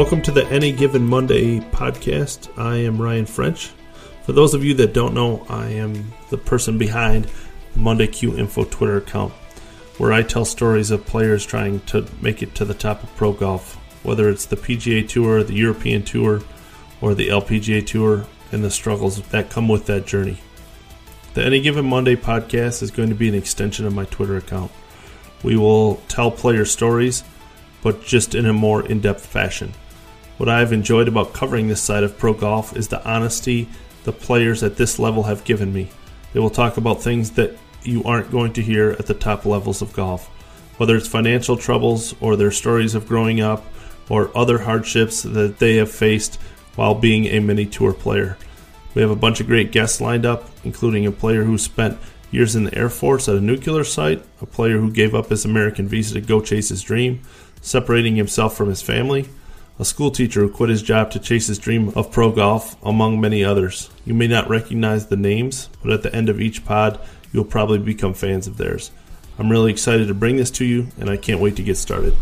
Welcome to the Any Given Monday podcast. I am Ryan French. For those of you that don't know, I am the person behind the Monday Q Info Twitter account, where I tell stories of players trying to make it to the top of pro golf, whether it's the PGA Tour, the European Tour, or the LPGA Tour, and the struggles that come with that journey. The Any Given Monday podcast is going to be an extension of my Twitter account. We will tell player stories, but just in a more in-depth fashion. What I've enjoyed about covering this side of pro golf is the honesty the players at this level have given me. They will talk about things that you aren't going to hear at the top levels of golf, whether it's financial troubles or their stories of growing up or other hardships that they have faced while being a mini tour player. We have a bunch of great guests lined up, including a player who spent years in the Air Force at a nuclear site, a player who gave up his American visa to go chase his dream, separating himself from his family, a school teacher who quit his job to chase his dream of pro golf, among many others. You may not recognize the names, but at the end of each pod, you'll probably become fans of theirs. I'm really excited to bring this to you, and I can't wait to get started.